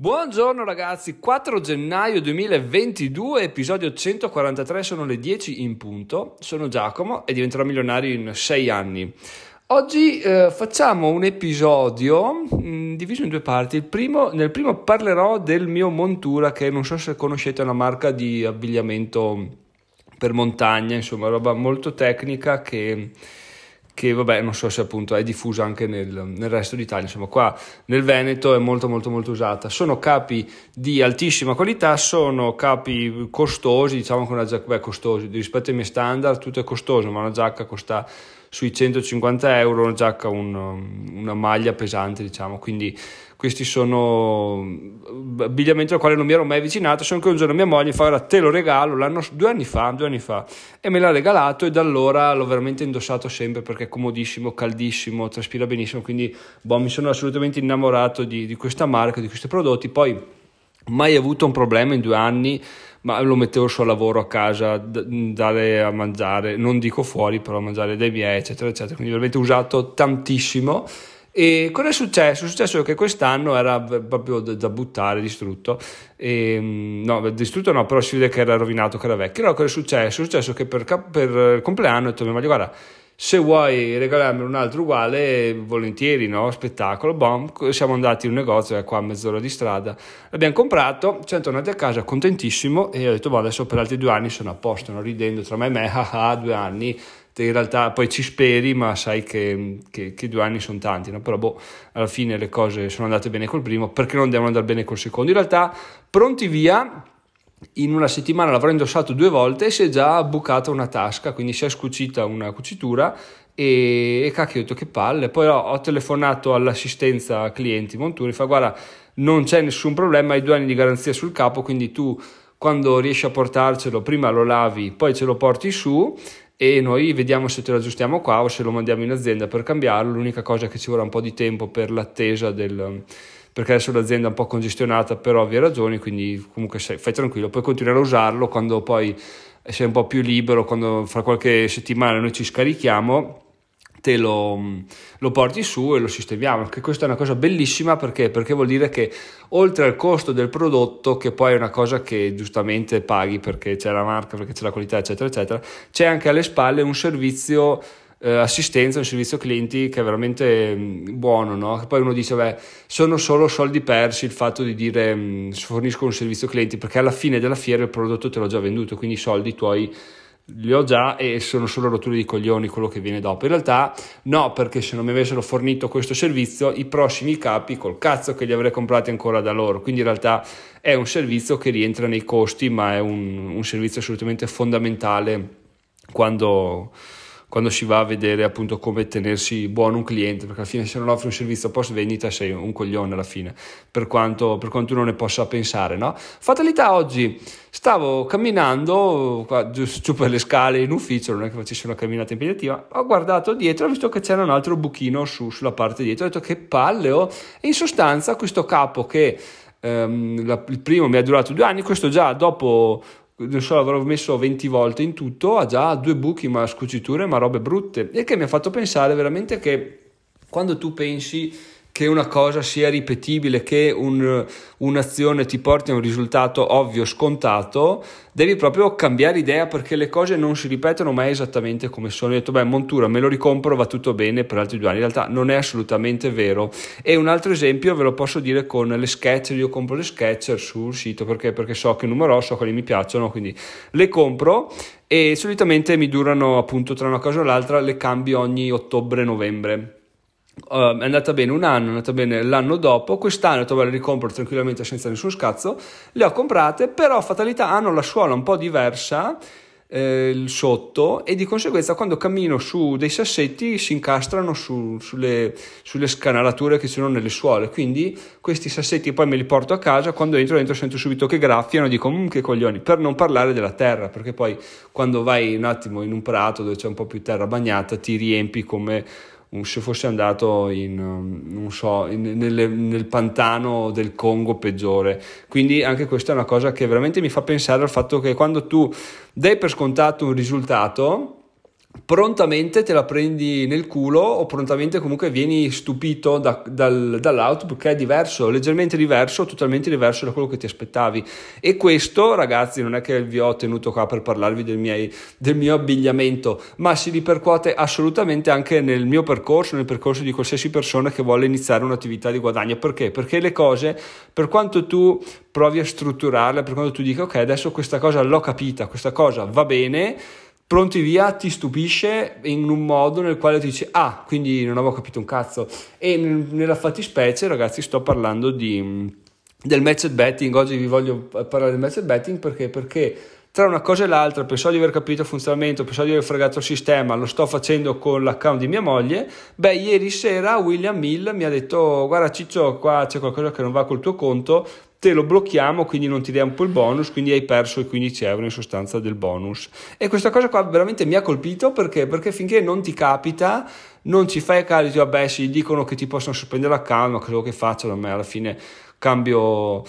Buongiorno ragazzi, 4 gennaio 2022, episodio 143, sono le 10 in punto, sono Giacomo e diventerò milionario in 6 anni. Oggi facciamo un episodio diviso in due parti. Nel primo parlerò del mio Montura, che non so se conoscete, è una marca di abbigliamento per montagna, insomma roba molto tecnica che vabbè, non so se appunto è diffusa anche nel resto d'Italia, insomma qua nel Veneto è molto usata. Sono capi di altissima qualità, sono capi costosi, diciamo che una giacca, costosi rispetto ai miei standard, tutto è costoso, ma una giacca costa sui 150 €, una giacca, una maglia pesante, diciamo, quindi questi sono abbigliamenti al quale non mi ero mai avvicinato, se non che un giorno mia moglie fa: ora te lo regalo, due anni fa, e me l'ha regalato, e da allora l'ho veramente indossato sempre perché è comodissimo, caldissimo, traspira benissimo, quindi mi sono assolutamente innamorato di questa marca, di questi prodotti. Poi mai avuto un problema in 2 anni, ma lo mettevo solo a lavoro, a casa, dare a mangiare, non dico fuori, però a mangiare dai miei, eccetera eccetera, quindi l'avete usato tantissimo. E cosa è successo? È successo che quest'anno era proprio da buttare, distrutto, però si vede che era rovinato, che era vecchio. Allora cosa è successo? È successo che per il compleanno ho detto a mia moglie: guarda, se vuoi regalarmi un altro uguale, volentieri, no? Spettacolo, siamo andati in un negozio, è qua a mezz'ora di strada, l'abbiamo comprato, siamo tornati a casa contentissimo e ho detto: adesso per altri 2 anni sono a posto, no? Ridendo tra me, 2 anni, in realtà poi ci speri, ma sai che 2 anni sono tanti, no? Però alla fine le cose sono andate bene col primo, perché non devono andare bene col secondo? In realtà pronti via. In una settimana l'avrò indossato 2 volte e si è già bucata una tasca, quindi si è scucita una cucitura e cacchio, ho detto che palle. Poi ho telefonato all'assistenza clienti Montura e fa: guarda, non c'è nessun problema, hai 2 anni di garanzia sul capo, quindi tu quando riesci a portarcelo prima lo lavi, poi ce lo porti su e noi vediamo se te lo aggiustiamo qua o se lo mandiamo in azienda per cambiarlo. L'unica cosa è che ci vorrà un po' di tempo per l'attesa perché adesso l'azienda è un po' congestionata per ovvie ragioni, quindi comunque fai tranquillo, puoi continuare a usarlo quando poi sei un po' più libero, quando fra qualche settimana noi ci scarichiamo, te lo porti su e lo sistemiamo. Che questa è una cosa bellissima, perché vuol dire che oltre al costo del prodotto, che poi è una cosa che giustamente paghi perché c'è la marca, perché c'è la qualità, eccetera eccetera, c'è anche alle spalle un servizio assistenza, un servizio clienti che è veramente buono, no? Che poi uno dice: beh, sono solo soldi persi il fatto di dire fornisco un servizio clienti, perché alla fine della fiera il prodotto te l'ho già venduto, quindi i soldi tuoi li ho già e sono solo rotture di coglioni quello che viene dopo. In realtà no, perché se non mi avessero fornito questo servizio, i prossimi capi col cazzo che li avrei comprati ancora da loro, quindi in realtà è un servizio che rientra nei costi, ma è un servizio assolutamente fondamentale quando si va a vedere appunto come tenersi buono un cliente, perché alla fine se non offri un servizio post vendita sei un coglione alla fine, per quanto uno ne possa pensare, no? Fatalità, oggi stavo camminando qua, giù per le scale in ufficio, non è che facessi una camminata impegnativa, ho guardato dietro, ho visto che c'era un altro buchino sulla parte dietro, ho detto che palle, oh! E in sostanza questo capo che il primo mi ha durato 2 anni, questo già dopo, non so, l'avrò messo 20 volte in tutto, ha già 2 buchi, ma scuciture, ma robe brutte, e che mi ha fatto pensare veramente che quando tu pensi che una cosa sia ripetibile, che un'azione ti porti a un risultato ovvio, scontato, devi proprio cambiare idea, perché le cose non si ripetono mai esattamente come sono. Ho detto: Montura, me lo ricompro, va tutto bene per altri 2 anni. In realtà non è assolutamente vero. E un altro esempio ve lo posso dire con le Sketcher. Io compro le Sketcher sul sito perché so che numero ho, so quali mi piacciono, quindi le compro e solitamente mi durano, appunto, tra una cosa e l'altra, le cambio ogni ottobre-novembre. È andata bene un anno, è andata bene l'anno dopo, quest'anno le ricompro tranquillamente senza nessun scazzo, le ho comprate, però fatalità hanno la suola un po' diversa sotto, e di conseguenza quando cammino su dei sassetti si incastrano sulle scanalature che ci sono nelle suole, quindi questi sassetti poi me li porto a casa, quando entro dentro sento subito che graffiano, dico che coglioni, per non parlare della terra, perché poi quando vai un attimo in un prato dove c'è un po' più terra bagnata ti riempi come se fosse andato nel pantano del Congo peggiore. Quindi anche questa è una cosa che veramente mi fa pensare al fatto che quando tu dai per scontato un risultato, prontamente te la prendi nel culo o prontamente comunque vieni stupito dall'output, che è diverso, leggermente diverso, totalmente diverso da quello che ti aspettavi. E questo, ragazzi, non è che vi ho tenuto qua per parlarvi del mio abbigliamento, ma si ripercuote assolutamente anche nel mio percorso, nel percorso di qualsiasi persona che vuole iniziare un'attività di guadagno. Perché? Perché le cose, per quanto tu provi a strutturarle, per quanto tu dica ok, adesso questa cosa l'ho capita, questa cosa va bene, pronti via, ti stupisce in un modo nel quale ti dici ah, quindi non avevo capito un cazzo. E nella fattispecie, ragazzi, sto parlando del matched betting. Oggi vi voglio parlare del matched betting perché tra una cosa e l'altra pensavo di aver capito il funzionamento, pensavo di aver fregato il sistema, lo sto facendo con l'account di mia moglie. Beh, ieri sera William Hill mi ha detto guarda Ciccio, qua c'è qualcosa che non va col tuo conto, te lo blocchiamo, quindi non ti diamo più il bonus, quindi hai perso i 15 euro in sostanza del bonus. E questa cosa qua veramente mi ha colpito, perché finché non ti capita non ci fai caso, vabbè sì, dicono che ti possono sospendere l'account, ma quello che faccio a me alla fine cambio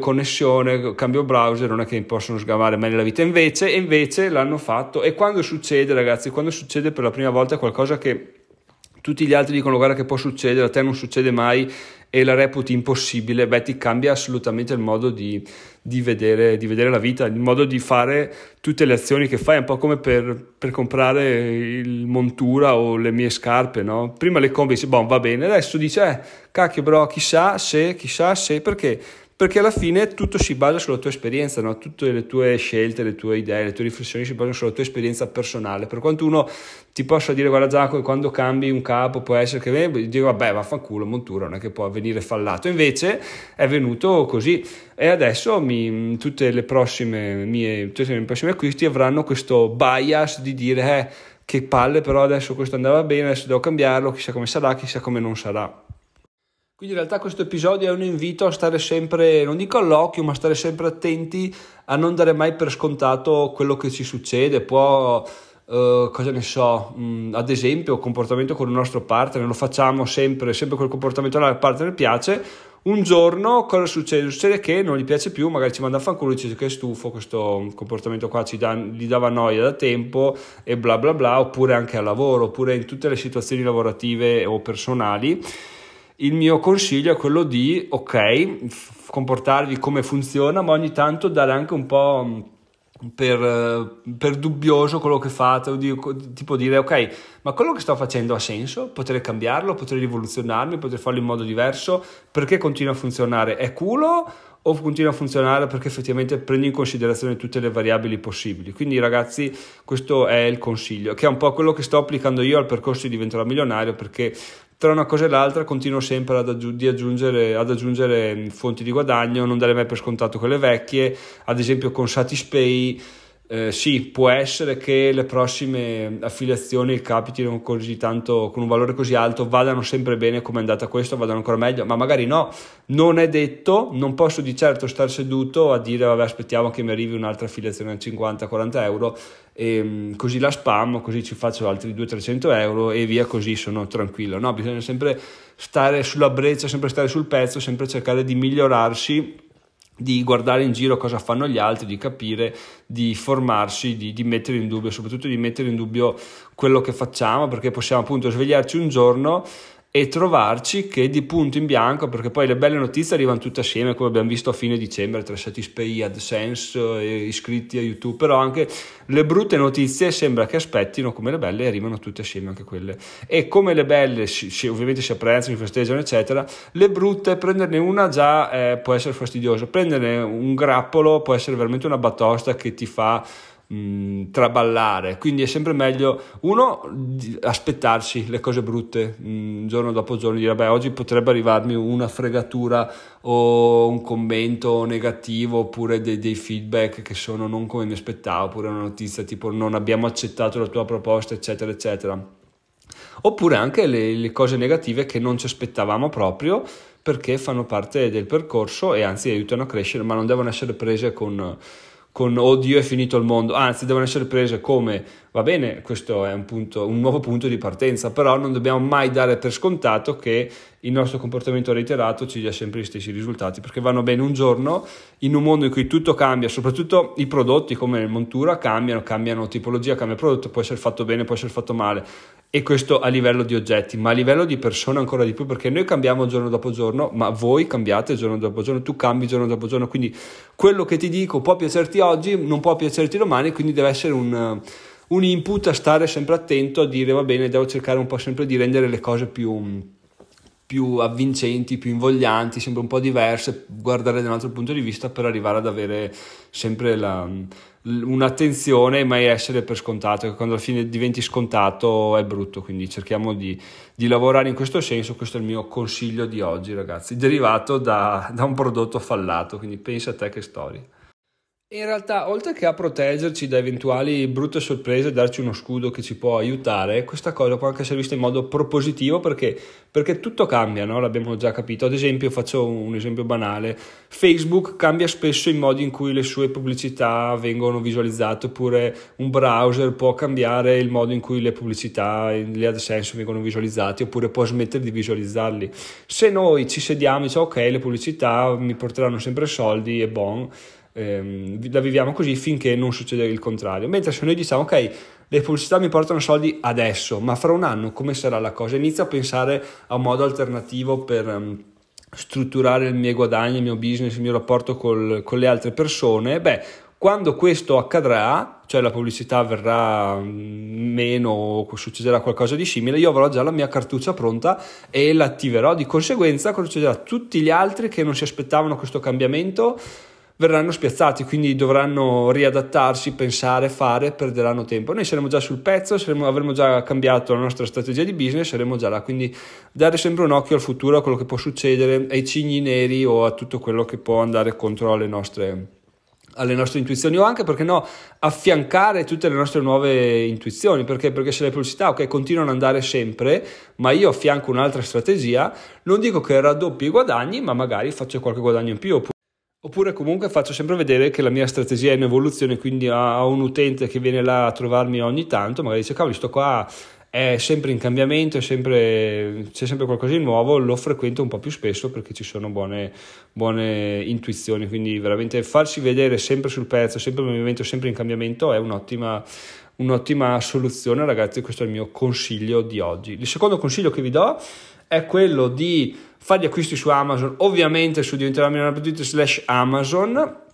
connessione, cambio browser, non è che possono sgamare mai nella vita. Invece l'hanno fatto. E quando succede, ragazzi, quando succede per la prima volta qualcosa che tutti gli altri dicono guarda che può succedere, a te non succede mai e la reputi impossibile, beh, ti cambia assolutamente il modo di vedere la vita, il modo di fare tutte le azioni che fai, un po' come per comprare il Montura o le mie scarpe, no? Prima le compri e dici, boh, va bene, adesso dici, cacchio bro, chissà se, perché alla fine tutto si basa sulla tua esperienza, no? Tutte le tue scelte, le tue idee, le tue riflessioni si basano sulla tua esperienza personale. Per quanto uno ti possa dire guarda Giacomo, quando cambi un capo può essere che dico vabbè vaffanculo, Montura non è che può venire fallato, invece è venuto così. E adesso tutte le mie prossime acquisti avranno questo bias di dire che palle, però adesso questo andava bene, adesso devo cambiarlo, chissà come sarà, chissà come non sarà. Quindi in realtà questo episodio è un invito a stare sempre, non dico all'occhio, ma a stare sempre attenti, a non dare mai per scontato quello che ci succede. Ad esempio comportamento con il nostro partner, lo facciamo sempre quel comportamento là, il partner piace, un giorno cosa succede? Succede che non gli piace più, magari ci manda a fanculo, dice che è stufo, questo comportamento qua gli dava noia da tempo e bla bla bla, oppure anche al lavoro, oppure in tutte le situazioni lavorative o personali. Il mio consiglio è quello di, ok, comportarvi come funziona, ma ogni tanto dare anche un po' per dubbioso quello che fate, tipo dire ok, ma quello che sto facendo ha senso? Potrei cambiarlo, potrei rivoluzionarmi, potrei farlo in modo diverso, perché continua a funzionare? È culo o continua a funzionare perché effettivamente prendi in considerazione tutte le variabili possibili? Quindi ragazzi, questo è il consiglio, che è un po' quello che sto applicando io al percorso di Diventerò Milionario, perché tra una cosa e l'altra continuo sempre ad aggiungere fonti di guadagno, non dare mai per scontato quelle vecchie. ad esempio con Satispay sì, può essere che le prossime affiliazioni capitino così tanto, con un valore così alto, vadano sempre bene come è andata questo, vadano ancora meglio, ma magari no, non è detto, non posso di certo star seduto a dire vabbè aspettiamo che mi arrivi un'altra affiliazione a 50-40 euro e così la spam, così ci faccio altri 200-300 euro e via, così sono tranquillo. No, bisogna sempre stare sulla breccia, sempre stare sul pezzo, sempre cercare di migliorarsi, di guardare in giro cosa fanno gli altri, di capire, di formarsi, di mettere in dubbio, soprattutto di mettere in dubbio quello che facciamo, perché possiamo appunto svegliarci un giorno e trovarci che di punto in bianco, perché poi le belle notizie arrivano tutte assieme, come abbiamo visto a fine dicembre tra Satispay, AdSense, iscritti a YouTube, però anche le brutte notizie sembra che aspettino come le belle, arrivano tutte assieme anche quelle. E come le belle ovviamente si apprezzano, si festeggiano eccetera, le brutte prenderne una già può essere fastidioso, prenderne un grappolo può essere veramente una batosta che ti fa traballare. Quindi è sempre meglio uno aspettarsi le cose brutte giorno dopo giorno, dire beh oggi potrebbe arrivarmi una fregatura o un commento negativo, oppure dei feedback che sono non come mi aspettavo, oppure una notizia tipo non abbiamo accettato la tua proposta eccetera eccetera, oppure anche le cose negative che non ci aspettavamo proprio, perché fanno parte del percorso e anzi aiutano a crescere, ma non devono essere prese con oddio è finito il mondo, anzi devono essere prese come va bene, questo è un nuovo punto di partenza, però non dobbiamo mai dare per scontato che il nostro comportamento reiterato ci dia sempre gli stessi risultati, perché vanno bene un giorno in un mondo in cui tutto cambia, soprattutto i prodotti come il Montura cambiano tipologia, cambia prodotto, può essere fatto bene, può essere fatto male, e questo a livello di oggetti, ma a livello di persone ancora di più, perché noi cambiamo giorno dopo giorno, ma voi cambiate giorno dopo giorno, tu cambi giorno dopo giorno, quindi quello che ti dico può piacerti oggi, non può piacerti domani, quindi deve essere un input a stare sempre attento, a dire va bene, devo cercare un po' sempre di rendere le cose più avvincenti, più invoglianti, sempre un po' diverse, guardare da un altro punto di vista per arrivare ad avere sempre un'attenzione e mai essere per scontato, che quando alla fine diventi scontato è brutto, quindi cerchiamo di lavorare in questo senso. Questo è il mio consiglio di oggi, ragazzi, derivato da un prodotto fallato, quindi pensa a te che storie. In realtà, oltre che a proteggerci da eventuali brutte sorprese e darci uno scudo che ci può aiutare, questa cosa può anche essere vista in modo propositivo, perché tutto cambia, no? L'abbiamo già capito. Ad esempio, faccio un esempio banale: Facebook cambia spesso i modi in cui le sue pubblicità vengono visualizzate, oppure un browser può cambiare il modo in cui le pubblicità, le AdSense vengono visualizzate, oppure può smettere di visualizzarli. Se noi ci sediamo e diciamo ok, le pubblicità mi porteranno sempre soldi e bon, la viviamo così finché non succede il contrario, mentre se noi diciamo ok, le pubblicità mi portano soldi adesso, ma fra un anno come sarà la cosa? Inizio a pensare a un modo alternativo per strutturare i miei guadagni, il mio business, il mio rapporto con le altre persone. Beh, quando questo accadrà, cioè la pubblicità verrà meno o succederà qualcosa di simile, io avrò già la mia cartuccia pronta e l'attiverò. Di conseguenza cosa succederà? Tutti gli altri che non si aspettavano questo cambiamento verranno spiazzati, quindi dovranno riadattarsi, pensare, fare, perderanno tempo. Noi saremo già sul pezzo, avremo già cambiato la nostra strategia di business, saremo già là, quindi dare sempre un occhio al futuro, a quello che può succedere, ai cigni neri o a tutto quello che può andare contro alle nostre intuizioni, o anche, perché no, affiancare tutte le nostre nuove intuizioni, perché se le pubblicità ok continuano ad andare sempre, ma io affianco un'altra strategia, non dico che raddoppio i guadagni, ma magari faccio qualche guadagno in più, oppure comunque faccio sempre vedere che la mia strategia è in evoluzione, quindi a un utente che viene là a trovarmi ogni tanto magari dice cavolo, sto qua è sempre in cambiamento, c'è sempre qualcosa di nuovo, lo frequento un po' più spesso perché ci sono buone intuizioni. Quindi veramente farsi vedere sempre sul pezzo, sempre in movimento, sempre in cambiamento è un'ottima soluzione, ragazzi. Questo è il mio consiglio di oggi. Il secondo consiglio che vi do è quello di fare gli acquisti su Amazon, ovviamente su diventeramilionario.it/Amazon.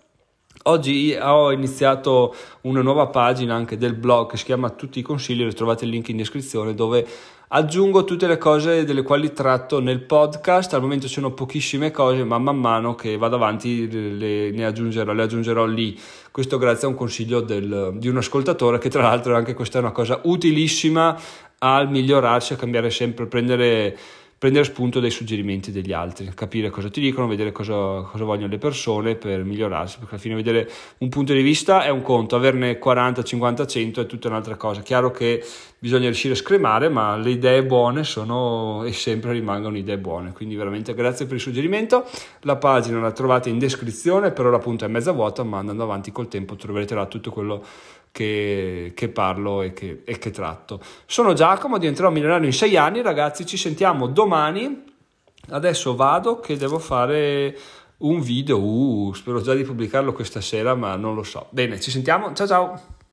Oggi ho iniziato una nuova pagina anche del blog che si chiama Tutti i consigli, lo trovate il link in descrizione, dove aggiungo tutte le cose delle quali tratto nel podcast. Al momento sono pochissime cose, ma man mano che vado avanti le aggiungerò lì. Questo grazie a un consiglio di un ascoltatore, che tra l'altro anche questa è una cosa utilissima al migliorarsi, a cambiare sempre, prendere spunto dai suggerimenti degli altri, capire cosa ti dicono, vedere cosa vogliono le persone per migliorarsi, perché alla fine vedere un punto di vista è un conto, averne 40, 50, 100 è tutta un'altra cosa. Chiaro che bisogna riuscire a scremare, ma le idee buone sono e sempre rimangono idee buone, quindi veramente grazie per il suggerimento. La pagina la trovate in descrizione, per ora appunto è mezza vuota, ma andando avanti col tempo troverete là tutto quello che parlo e che tratto. Sono Giacomo, diventerò milionario in 6 anni, ragazzi, ci sentiamo domani. Adesso vado che devo fare un video, spero già di pubblicarlo questa sera, ma non lo so. Bene, ci sentiamo, ciao ciao!